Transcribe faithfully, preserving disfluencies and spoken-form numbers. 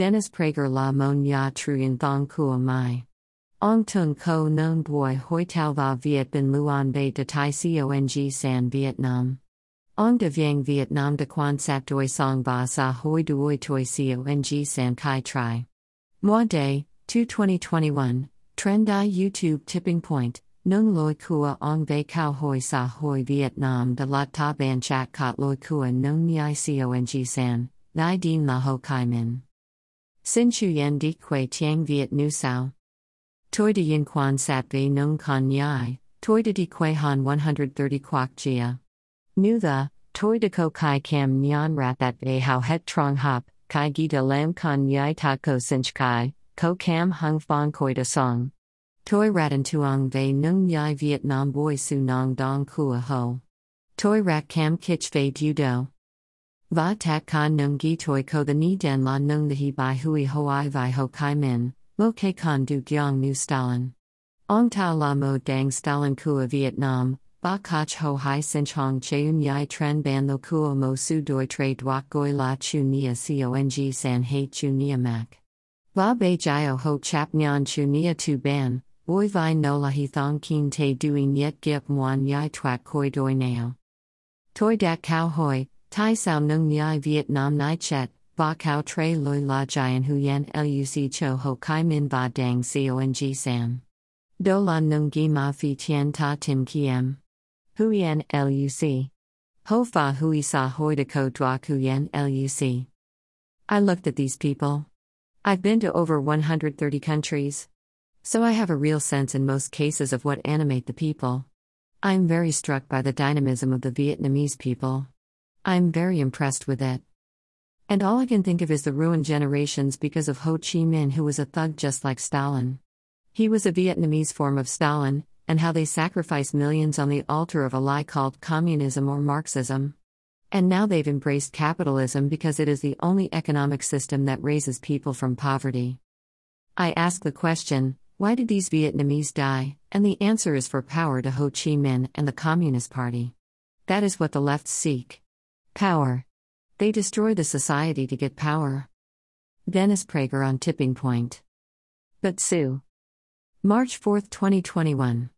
Dennis Prager la mon ya truyen thong kua mai. Ong tun ko non boi hoi tau va Viet Binh Luan Bay de tai cong san Vietnam. Ong de vieng Vietnam de quan sap doi song ba sa hoi duoi toi cong san kai tri. Moi day, two twenty twenty-one, Trendai YouTube Tipping Point, Nung loi kua ong bay cao hoi sa hoi Vietnam de la ta ban chat kot loi kua nung ni cong san, nai dien la Ho Chi Minh. Sin chuyen di quay tiang Viet nu sao. Toi de yin quan sat ve nung con nhai, toi de di quay han one hundred thirty quak jia. Nu the, toi de ko kai cam nyan rat that ve hao het trong hop, kai gi de lam con nhai ta ko sinch kai, ko cam hung phong koi de song. Toi ratan tuong ve nung nhai Vietnam boi su nong dong kua ho. Toi rat cam kich ve du do. Va tak kan nung gi toi ko the ni den la nung the hi bai hui hoi vai Ho Chi Minh, lo ke kan du gyong nu Stalin. Ong ta la mo dang Stalin kua Vietnam, ba kach ho hai sinch hong cheun yai tren ban lo kua mo su doi tre duak goi la chu nia cong san hei chu nia mak. Va bei jio ho chap nyan chu nia tu ban, boi vai no la hi thong kien te duin yet gip muan yai twak koi doi nao. Toi dak kao hoi. Tai sao nung nhai Vietnam nai chet, va cao tre loi la jian huyen luc cho Ho Chi Minh va dang cong san. Do la nung gi ma fi tien ta tim kiem. Huyen luc. Ho fa hui sa hoi de ko duak huyen luc. I looked at these people. I've been to over one hundred thirty countries. So I have a real sense in most cases of what animate the people. I'm very struck by the dynamism of the Vietnamese people. I'm very impressed with it. And all I can think of is the ruined generations because of Ho Chi Minh, who was a thug just like Stalin. He was a Vietnamese form of Stalin, and how they sacrifice millions on the altar of a lie called communism or Marxism. And now they've embraced capitalism because it is the only economic system that raises people from poverty. I ask the question, why did these Vietnamese die? And the answer is for power to Ho Chi Minh and the Communist Party. That is what the left seek. Power. They destroy the society to get power. Dennis Prager on Tipping Point. But Sue. March fourth, twenty twenty-one.